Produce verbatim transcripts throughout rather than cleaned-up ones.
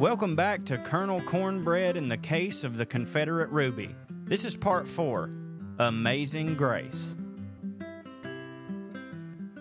Welcome back to Colonel Cornbread and the Case of the Confederate Ruby. This is part four, Amazing Grace.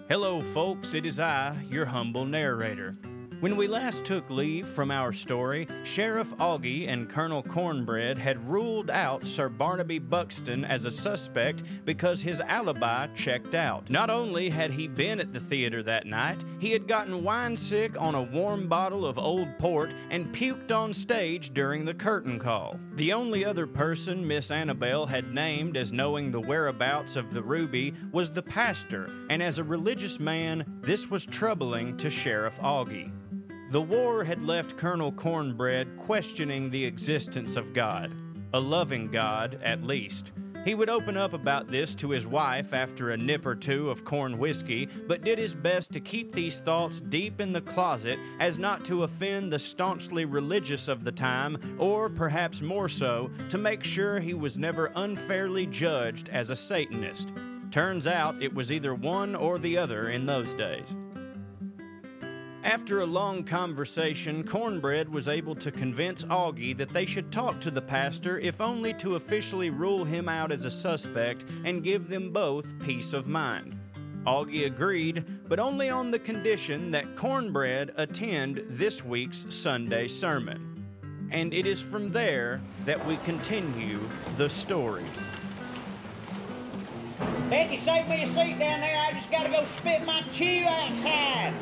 Hello, folks. It is I, your humble narrator. When we last took leave from our story, Sheriff Augie and Colonel Cornbread had ruled out Sir Barnaby Buxton as a suspect because his alibi checked out. Not only had he been at the theater that night, he had gotten wine sick on a warm bottle of old port and puked on stage during the curtain call. The only other person Miss Annabelle had named as knowing the whereabouts of the Ruby was the pastor, and as a religious man, this was troubling to Sheriff Augie. The war had left Colonel Cornbread questioning the existence of God, a loving God, at least. He would open up about this to his wife after a nip or two of corn whiskey, but did his best to keep these thoughts deep in the closet as not to offend the staunchly religious of the time, or perhaps more so, to make sure he was never unfairly judged as a Satanist. Turns out it was either one or the other in those days. After a long conversation, Cornbread was able to convince Augie that they should talk to the pastor if only to officially rule him out as a suspect and give them both peace of mind. Augie agreed, but only on the condition that Cornbread attend this week's Sunday sermon. And it is from there that we continue the story. Becky, save me a seat down there. I just gotta go spit my chew outside.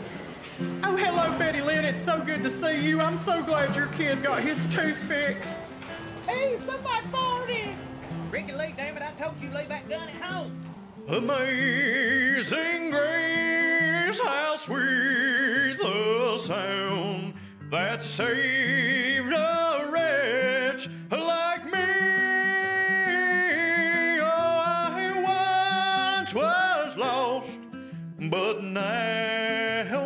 Oh, hello, Betty Lynn. It's so good to see you. I'm so glad your kid got his tooth fixed. Hey, somebody farted. Ricky Lee, damn it, I told you to leave that gun at home. Amazing grace, how sweet the sound that saved a wretch like me. Oh, I once was lost, but now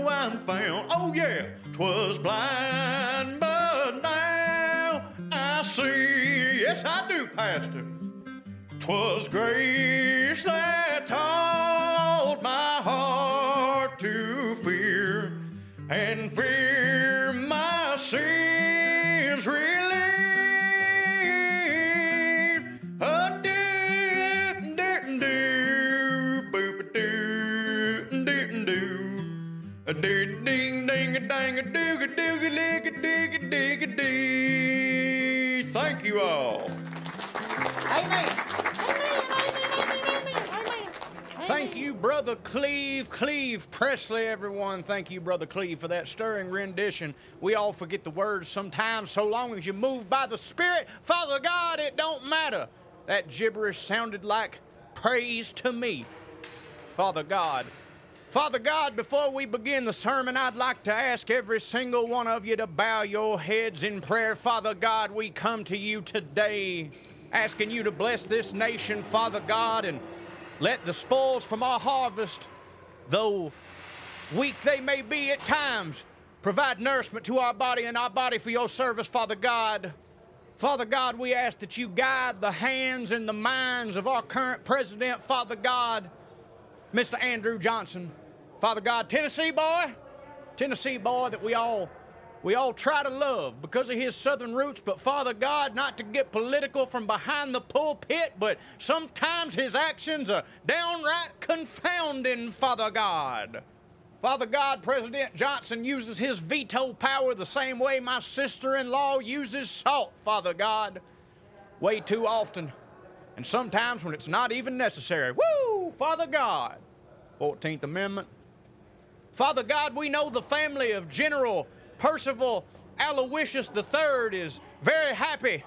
I'm found. Oh yeah, 'twas blind, but now I see. Yes, I do, Pastor. 'Twas grace that taught my heart to fear, and fear my sins relieved. A didn't, didn't do, boop doo, didn't do, a ding ding ding a dang a doo a doo a lick a dig a dig a dee. Thank you all. Amen. Thank you, Brother Cleve, Cleve Presley, everyone. Thank you, Brother Cleve, for that stirring rendition. We all forget the words sometimes, so long as you move by the Spirit. Father God, it don't matter. That gibberish sounded like praise to me. Father God. Father God, before we begin the sermon, I'd like to ask every single one of you to bow your heads in prayer. Father God, we come to you today, asking you to bless this nation, Father God, and let the spoils from our harvest, though weak they may be at times, provide nourishment to our body and our body for your service, Father God. Father God, we ask that you guide the hands and the minds of our current president, Father God, Mister Andrew Johnson. Father God, Tennessee boy, Tennessee boy that we all we all try to love because of his southern roots, but Father God, not to get political from behind the pulpit, but sometimes his actions are downright confounding, Father God. Father God, President Johnson uses his veto power the same way my sister-in-law uses salt, Father God, way too often, and sometimes when it's not even necessary. Woo, Father God. fourteenth Amendment. Father God, we know the family of General Percival Aloysius the third is very happy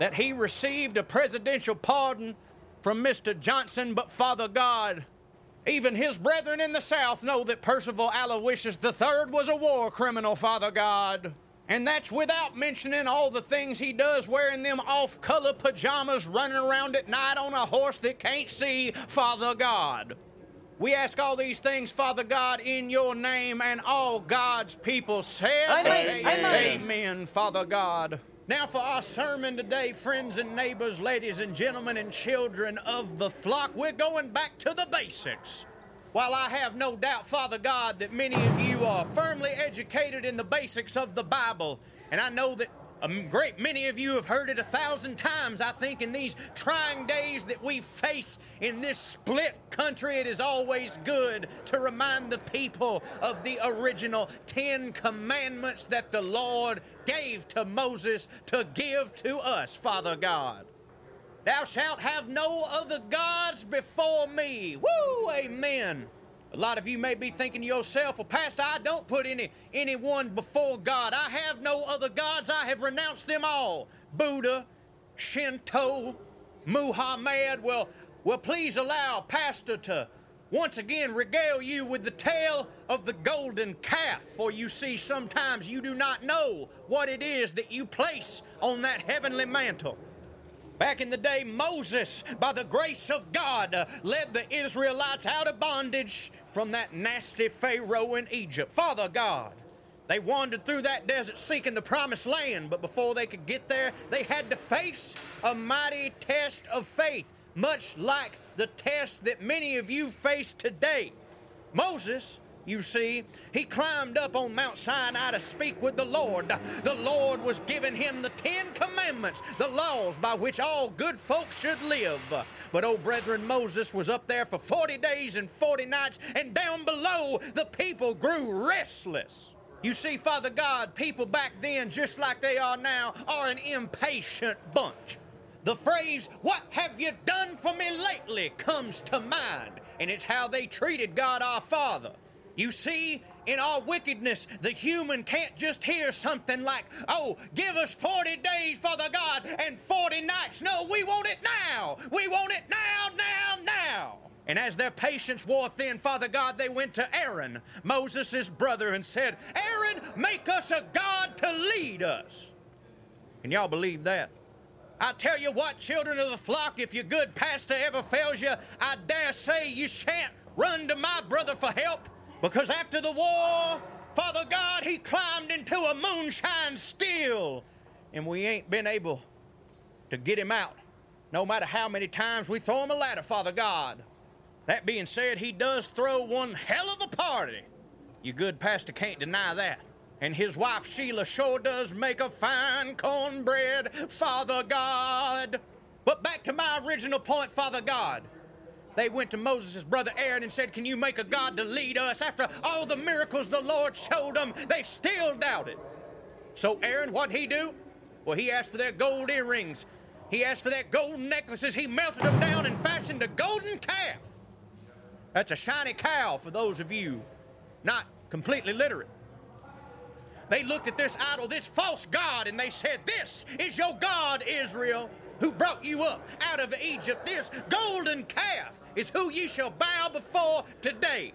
that he received a presidential pardon from Mister Johnson, but Father God, even his brethren in the South know that Percival Aloysius the third was a war criminal, Father God. And that's without mentioning all the things he does wearing them off-color pajamas running around at night on a horse that can't see, Father God. We ask all these things, Father God, in your name, and all God's people said, Amen. Amen. Amen, Father God. Now for our sermon today, friends and neighbors, ladies and gentlemen, and children of the flock, we're going back to the basics. While I have no doubt, Father God, that many of you are firmly educated in the basics of the Bible, and I know that a great many of you have heard it a thousand times, I think, in these trying days that we face in this split country, it is always good to remind the people of the original Ten Commandments that the Lord gave to Moses to give to us, Father God. Thou shalt have no other gods before me. Woo, amen. A lot of you may be thinking to yourself, well, Pastor, I don't put any anyone before God. I have no other gods. I have renounced them all. Buddha, Shinto, Muhammad. Well, well, please allow Pastor to once again regale you with the tale of the golden calf. For you see, sometimes you do not know what it is that you place on that heavenly mantle. Back in the day, Moses, by the grace of God, uh, led the Israelites out of bondage from that nasty Pharaoh in Egypt. Father God, they wandered through that desert seeking the promised land, but before they could get there, they had to face a mighty test of faith, much like the test that many of you face today. Moses, you see, he climbed up on Mount Sinai to speak with the Lord. The Lord was giving him the Ten Commandments, the laws by which all good folks should live. But, oh, brethren, Moses was up there for forty days and forty nights, and down below the people grew restless. You see, Father God, people back then, just like they are now, are an impatient bunch. The phrase, "What have you done for me lately?" comes to mind, and it's how they treated God our Father. You see, in our wickedness, the human can't just hear something like, "Oh, give us forty days, Father God, and forty nights. No, we want it now. We want it now, now, now. And as their patience wore thin, Father God, they went to Aaron, Moses' brother, and said, "Aaron, make us a God to lead us." Can y'all believe that? I tell you what, children of the flock, if your good pastor ever fails you, I dare say you shan't run to my brother for help. Because after the war, Father God, he climbed into a moonshine still, and we ain't been able to get him out, no matter how many times we throw him a ladder, Father God. That being said, he does throw one hell of a party. Your good pastor can't deny that. And his wife, Sheila, sure does make a fine cornbread, Father God. But back to my original point, Father God. They went to Moses' brother Aaron and said, "Can you make a God to lead us?" After all the miracles the Lord showed them, they still doubted. So Aaron, what'd he do? Well, he asked for their gold earrings. He asked for their gold necklaces. He melted them down and fashioned a golden calf. That's a shiny cow for those of you not completely literate. They looked at this idol, this false god, and they said, "This is your God, Israel, who brought you up out of Egypt. This golden calf is who ye shall bow before today."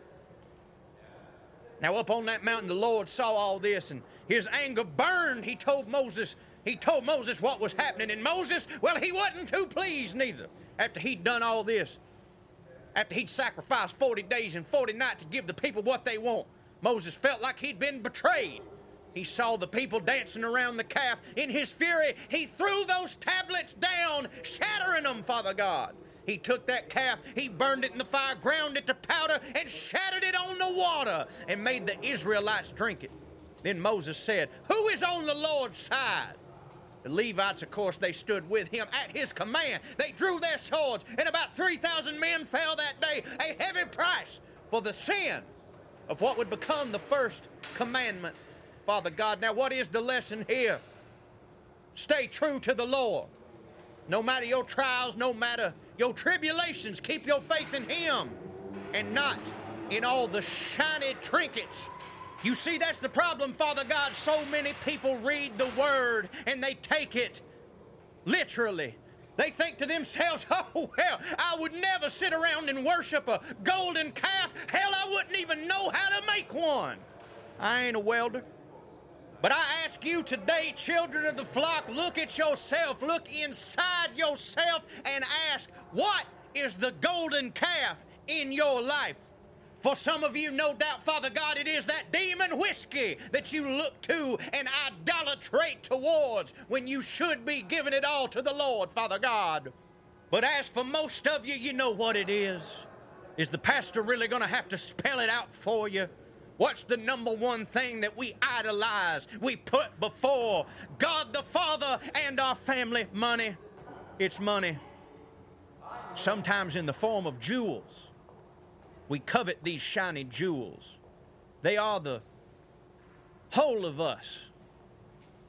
Now up on that mountain, the Lord saw all this, and his anger burned. He told Moses, he told Moses what was happening. And Moses, well, he wasn't too pleased neither. After he'd done all this, after he'd sacrificed forty days and forty nights to give the people what they want, Moses felt like he'd been betrayed. He saw the people dancing around the calf. In his fury, he threw those tablets down, shattering them, Father God. He took that calf, he burned it in the fire, ground it to powder, and shattered it on the water, and made the Israelites drink it. Then Moses said, "Who is on the Lord's side?" The Levites, of course, they stood with him at his command. They drew their swords, and about three thousand men fell that day, a heavy price for the sin of what would become the first commandment, Father God. Now, what is the lesson here? Stay true to the Lord. No matter your trials, no matter your tribulations, keep your faith in him and not in all the shiny trinkets. You see, that's the problem, Father God. So many people read the word and they take it literally. They think to themselves, "Oh, well, I would never sit around and worship a golden calf. Hell, I wouldn't even know how to make one. I ain't a welder." But I ask you today, children of the flock, look at yourself, look inside yourself, and ask, what is the golden calf in your life? For some of you, no doubt, Father God, it is that demon whiskey that you look to and idolatrate towards when you should be giving it all to the Lord, Father God. But as for most of you, you know what it is. Is the pastor really going to have to spell it out for you? What's the number one thing that we idolize, we put before God the Father and our family? Money. It's money. Sometimes in the form of jewels. We covet these shiny jewels. They are the whole of us.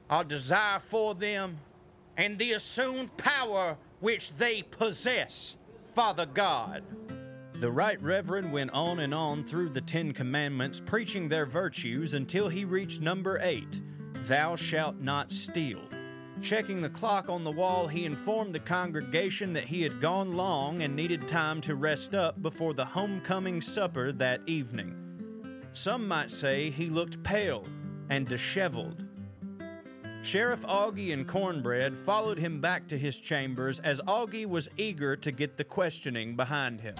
Our desire for them and the assumed power which they possess, Father God. The Right Reverend went on and on through the Ten Commandments, preaching their virtues until he reached number eight, Thou shalt not steal. Checking the clock on the wall, he informed the congregation that he had gone long and needed time to rest up before the homecoming supper that evening. Some might say he looked pale and disheveled. Sheriff Augie and Cornbread followed him back to his chambers as Augie was eager to get the questioning behind him.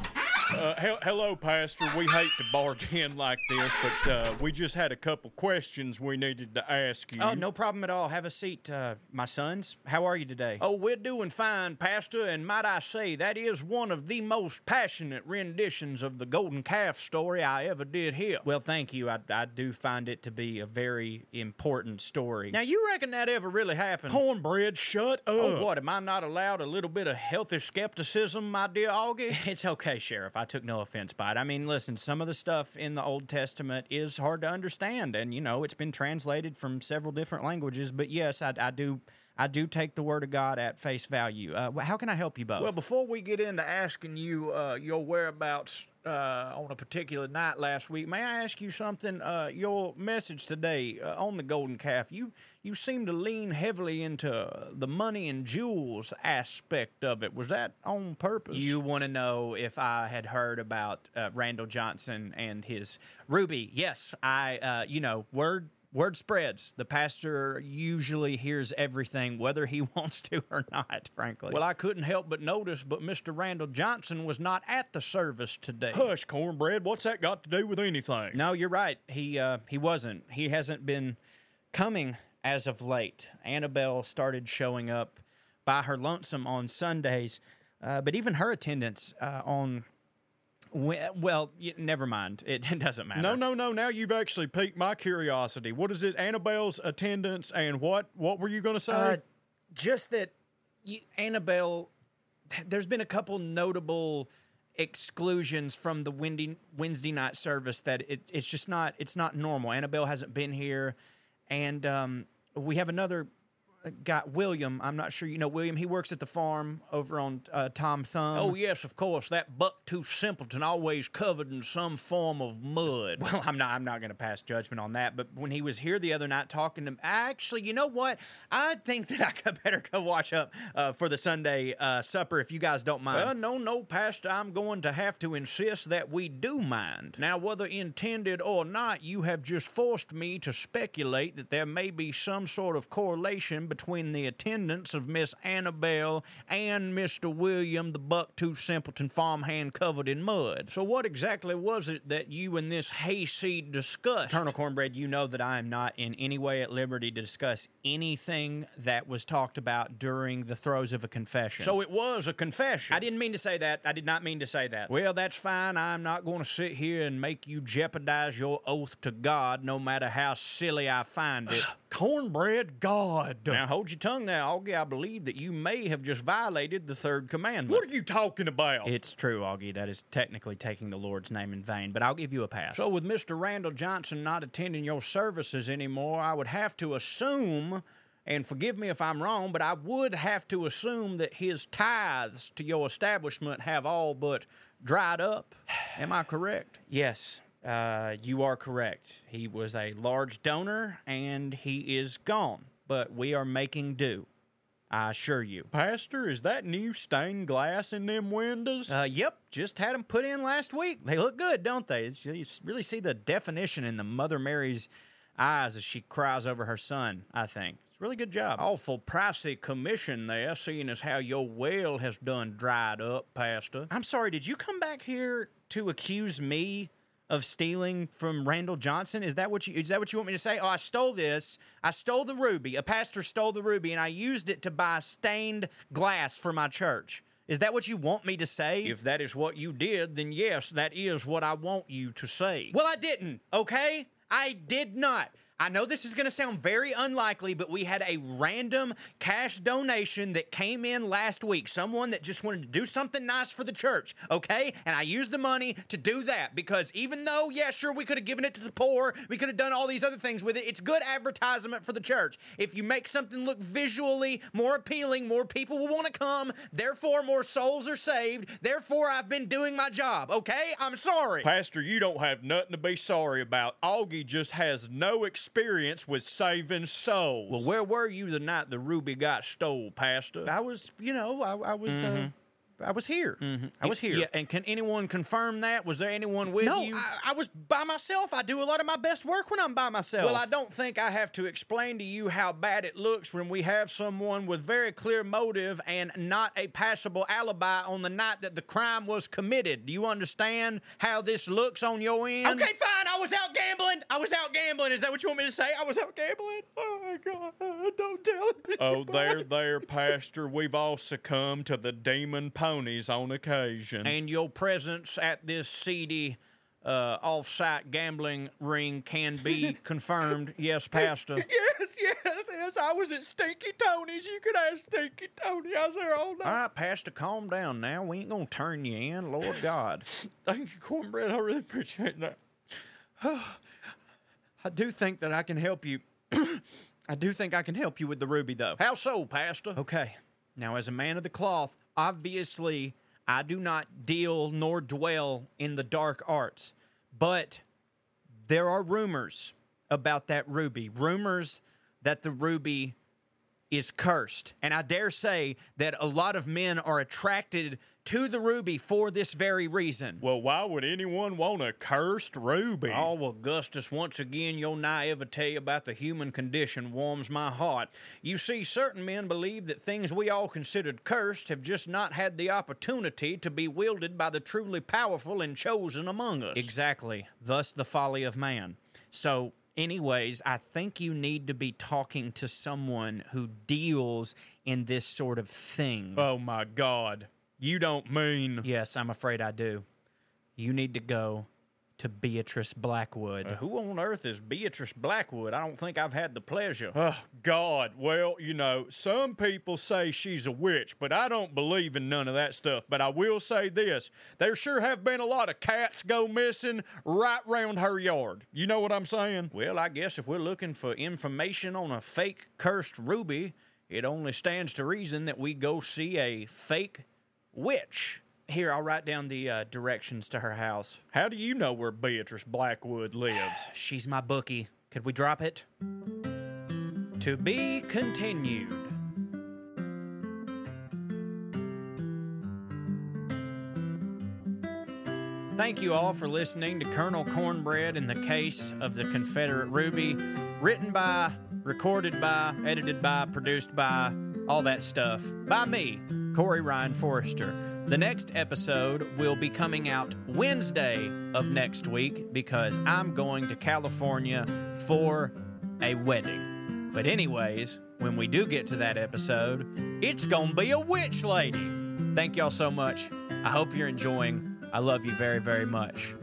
Uh, he- hello, Pastor. We hate to barge in like this, but uh, we just had a couple questions we needed to ask you. Oh, no problem at all. Have a seat, uh, my sons. How are you today? Oh, we're doing fine, Pastor, and might I say, that is one of the most passionate renditions of the Golden Calf story I ever did hear. Well, thank you. I, I do find it to be a very important story. Now, you reckon that ever really happened? Cornbread, shut up. Oh, what, am I not allowed a little bit of healthy skepticism, my dear Augie? It's okay, Sheriff. I took no offense by it. I mean, listen, some of the stuff in the Old Testament is hard to understand, and, you know, it's been translated from several different languages, but yes, I, I do... I do take the Word of God at face value. Uh, how can I help you both? Well, before we get into asking you uh, your whereabouts uh, on a particular night last week, may I ask you something? Uh, your message today uh, on the Golden Calf, you, you seem to lean heavily into the money and jewels aspect of it. Was that on purpose? You want to know if I had heard about uh, Randall Johnson and his Ruby. Yes, I, uh, you know, word... Word spreads. The pastor usually hears everything, whether he wants to or not, frankly. Well, I couldn't help but notice, but Mister Randall Johnson was not at the service today. Hush, Cornbread. What's that got to do with anything? No, you're right. He uh, he wasn't. He hasn't been coming as of late. Annabelle started showing up by her lonesome on Sundays, uh, but even her attendance uh, on Well, never mind. It doesn't matter. No, no, no. Now you've actually piqued my curiosity. What is it? Annabelle's attendance and what? What were you going to say? Uh, just that you, Annabelle, there's been a couple notable exclusions from the Wendy, Wednesday night service that it, it's just not, it's not normal. Annabelle hasn't been here. And um, we have another got William. I'm not sure you know William. He works at the farm over on uh, Tom Thumb. Oh, yes, of course. That buck-toothed simpleton always covered in some form of mud. Well, I'm not I'm not going to pass judgment on that, but when he was here the other night talking to him, actually, you know what? I think that I could better go watch up uh, for the Sunday uh, supper if you guys don't mind. Well, no, no, Pastor. I'm going to have to insist that we do mind. Now, whether intended or not, you have just forced me to speculate that there may be some sort of correlation between the attendance of Miss Annabelle and Mister William, the buck-toothed simpleton farmhand covered in mud. So what exactly was it that you and this hayseed discussed? Colonel Cornbread, you know that I am not in any way at liberty to discuss anything that was talked about during the throes of a confession. So it was a confession? I didn't mean to say that. I did not mean to say that. Well, that's fine. I'm not going to sit here and make you jeopardize your oath to God, no matter how silly I find it. Cornbread, God. Now, hold your tongue there, Augie. I believe that you may have just violated the third commandment. What are you talking about? It's true, Augie. That is technically taking the Lord's name in vain, but I'll give you a pass. So with Mister Randall Johnson not attending your services anymore, I would have to assume, and forgive me if I'm wrong, but I would have to assume that his tithes to your establishment have all but dried up. Am I correct? Yes. Uh, you are correct. He was a large donor, and he is gone. But we are making do, I assure you. Pastor, is that new stained glass in them windows? Uh, yep, just had them put in last week. They look good, don't they? It's, you really see the definition in the Mother Mary's eyes as she cries over her son, I think. It's a really good job. Awful pricey commission there, seeing as how your well has done dried up, Pastor. I'm sorry, did you come back here to accuse me of stealing from Randall Johnson? Is that what you is that what you want me to say? Oh, I stole this. I stole the ruby. A pastor stole the ruby, and I used it to buy stained glass for my church. Is that what you want me to say? If that is what you did, then yes, that is what I want you to say. Well, I didn't, okay? I did not. I know this is going to sound very unlikely, but we had a random cash donation that came in last week. Someone that just wanted to do something nice for the church, okay? And I used the money to do that because even though, yeah, sure, we could have given it to the poor, we could have done all these other things with it, it's good advertisement for the church. If you make something look visually more appealing, more people will want to come, therefore more souls are saved, therefore I've been doing my job, okay? I'm sorry. Pastor, you don't have nothing to be sorry about. Augie just has no experience. experience with saving souls. Well, where were you the night the ruby got stole, Pastor? I was, you know, I, I was... Mm-hmm. Uh... I was here. Mm-hmm. I was here. Yeah, and can anyone confirm that? Was there anyone with no, you? No, I, I was by myself. I do a lot of my best work when I'm by myself. Well, I don't think I have to explain to you how bad it looks when we have someone with very clear motive and not a passable alibi on the night that the crime was committed. Do you understand how this looks on your end? Okay, fine. I was out gambling. I was out gambling. Is that what you want me to say? I was out gambling. Oh, my God. Don't tell me. Oh, there, there, Pastor. We've all succumbed to the demon power. Ponies on occasion. And your presence at this seedy uh, off-site gambling ring can be confirmed. Yes, Pastor? Yes, yes, yes. I was at Stinky Tony's. You could ask Stinky Tony. I was there all night. All right, Pastor, calm down now. We ain't going to turn you in, Lord God. Thank you, Cornbread. I really appreciate that. I do think that I can help you. I do think I can help you with the ruby, though. How so, Pastor? Okay. Now, as a man of the cloth, obviously, I do not deal nor dwell in the dark arts, but there are rumors about that ruby, rumors that the ruby is cursed. And I dare say that a lot of men are attracted to the ruby for this very reason. Well, why would anyone want a cursed ruby? Oh, Augustus, once again, your naivete about the human condition warms my heart. You see, certain men believe that things we all considered cursed have just not had the opportunity to be wielded by the truly powerful and chosen among us. Exactly. Thus the folly of man. So, anyways, I think you need to be talking to someone who deals in this sort of thing. Oh, my God. You don't mean... Yes, I'm afraid I do. You need to go to Beatrice Blackwood. Uh, who on earth is Beatrice Blackwood? I don't think I've had the pleasure. Oh, God. Well, you know, some people say she's a witch, but I don't believe in none of that stuff. But I will say this. There sure have been a lot of cats go missing right round her yard. You know what I'm saying? Well, I guess if we're looking for information on a fake cursed ruby, it only stands to reason that we go see a fake witch. Here, I'll write down the uh, directions to her house. How do you know where Beatrice Blackwood lives? She's my bookie. Could we drop it? To be continued. Thank you all for listening to Colonel Cornbread in the Case of the Confederate Ruby. Written by, recorded by, edited by, produced by, all that stuff. By me, Corey Ryan Forrester. The next episode will be coming out Wednesday of next week because I'm going to California for a wedding. But anyways, when we do get to that episode, it's gonna be a witch lady. Thank y'all so much. I hope you're enjoying. I love you very, very much.